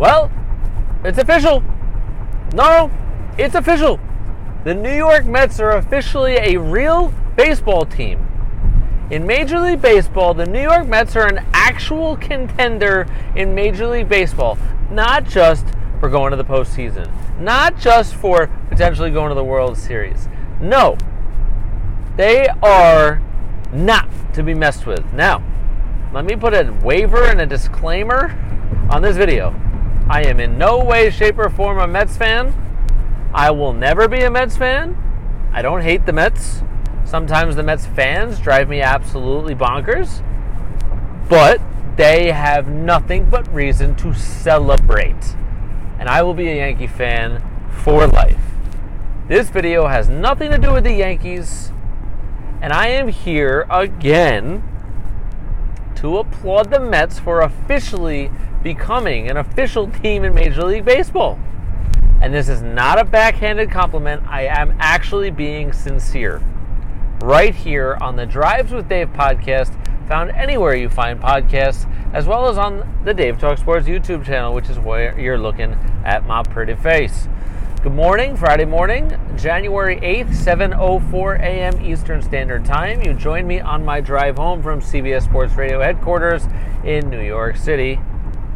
Well, it's official. No, it's official. The New York Mets are officially a real baseball team. In Major League Baseball, the New York Mets are an actual contender in Major League Baseball, not just for going to the postseason, not just for potentially going to the World Series. No, they are not to be messed with. Now, let me put a waiver and a disclaimer on this video. I am in no way, shape, or form a Mets fan. I will never be a Mets fan. I don't hate the Mets. Sometimes the Mets fans drive me absolutely bonkers. But they have nothing but reason to celebrate. And I will be a Yankee fan for life. This video has nothing to do with the Yankees. And I am here again to applaud the Mets for officially becoming an official team in Major League Baseball. And this is not a backhanded compliment. I am actually being sincere. Right here on the Drives with Dave podcast, found anywhere you find podcasts, as well as on the Dave Talk Sports YouTube channel, which is where you're looking at my pretty face. Good morning, Friday morning, January 8th, 7:04 a.m. Eastern Standard Time. You joined me on my drive home from CBS Sports Radio headquarters in New York City,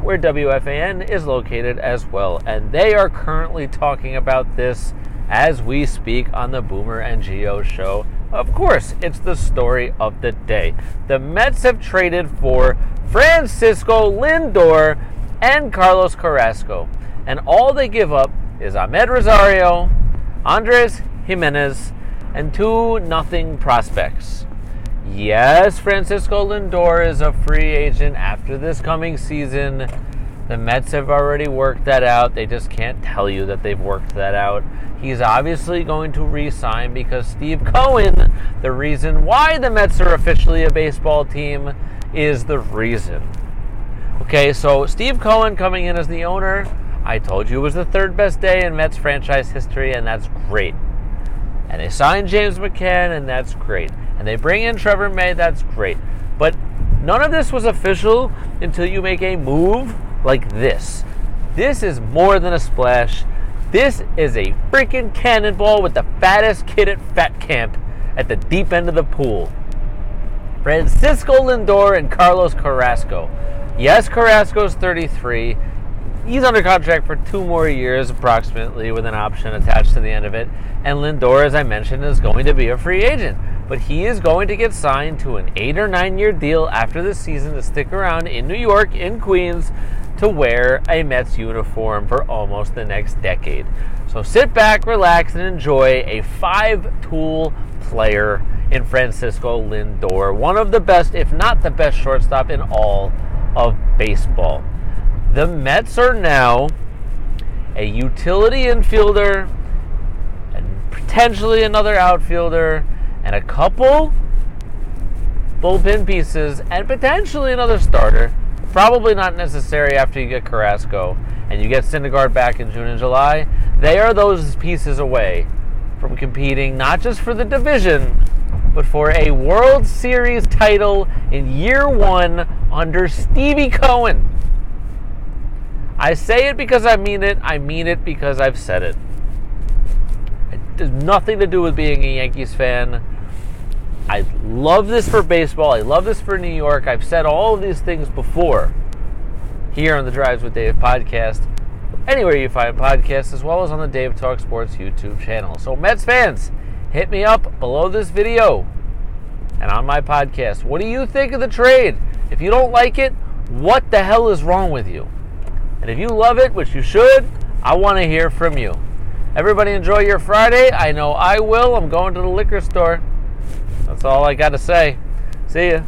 where WFAN is located as well. And they are currently talking about this as we speak on the Boomer and Gio Show. Of course, it's the story of the day. The Mets have traded for Francisco Lindor and Carlos Carrasco. And all they give up is Ahmed Rosario, Andres Jimenez, and 2 nothing prospects. Yes, Francisco Lindor is a free agent after this coming season. The Mets have already worked that out. They just can't tell you that they've worked that out. He's obviously going to re-sign because Steve Cohen, the reason why the Mets are officially a baseball team, is the reason. Okay, so Steve Cohen coming in as the owner, I told you it was the third best day in Mets franchise history, and that's great. And they signed James McCann, and that's great. And they bring in Trevor May, that's great. But none of this was official until you make a move like this. This is more than a splash. This is a freaking cannonball with the fattest kid at fat camp at the deep end of the pool. Francisco Lindor and Carlos Carrasco. Yes, Carrasco's 33. He's under contract for 2 more years approximately with an option attached to the end of it. And Lindor, as I mentioned, is going to be a free agent. But he is going to get signed to an 8 or 9 year deal after this season to stick around in New York, in Queens, to wear a Mets uniform for almost the next decade. So sit back, relax, and enjoy a 5-tool player in Francisco Lindor. One of the best, if not the best, shortstop in all of baseball. The Mets are now a utility infielder and potentially another outfielder and a couple bullpen pieces and potentially another starter. Probably not necessary after you get Carrasco and you get Syndergaard back in June and July. They are those pieces away from competing not just for the division, but for a World Series title in year one under Stevie Cohen. I say it because I mean it because I've said it. It has nothing to do with being a Yankees fan. I love this for baseball. I love this for New York. I've said all of these things before here on the Drives with Dave podcast, anywhere you find podcasts, as well as on the Dave Talk Sports YouTube channel. So Mets fans, hit me up below this video and on my podcast. What do you think of the trade? If you don't like it, what the hell is wrong with you? And if you love it, which you should, I want to hear from you. Everybody enjoy your Friday. I know I will. I'm going to the liquor store. That's all I got to say. See ya.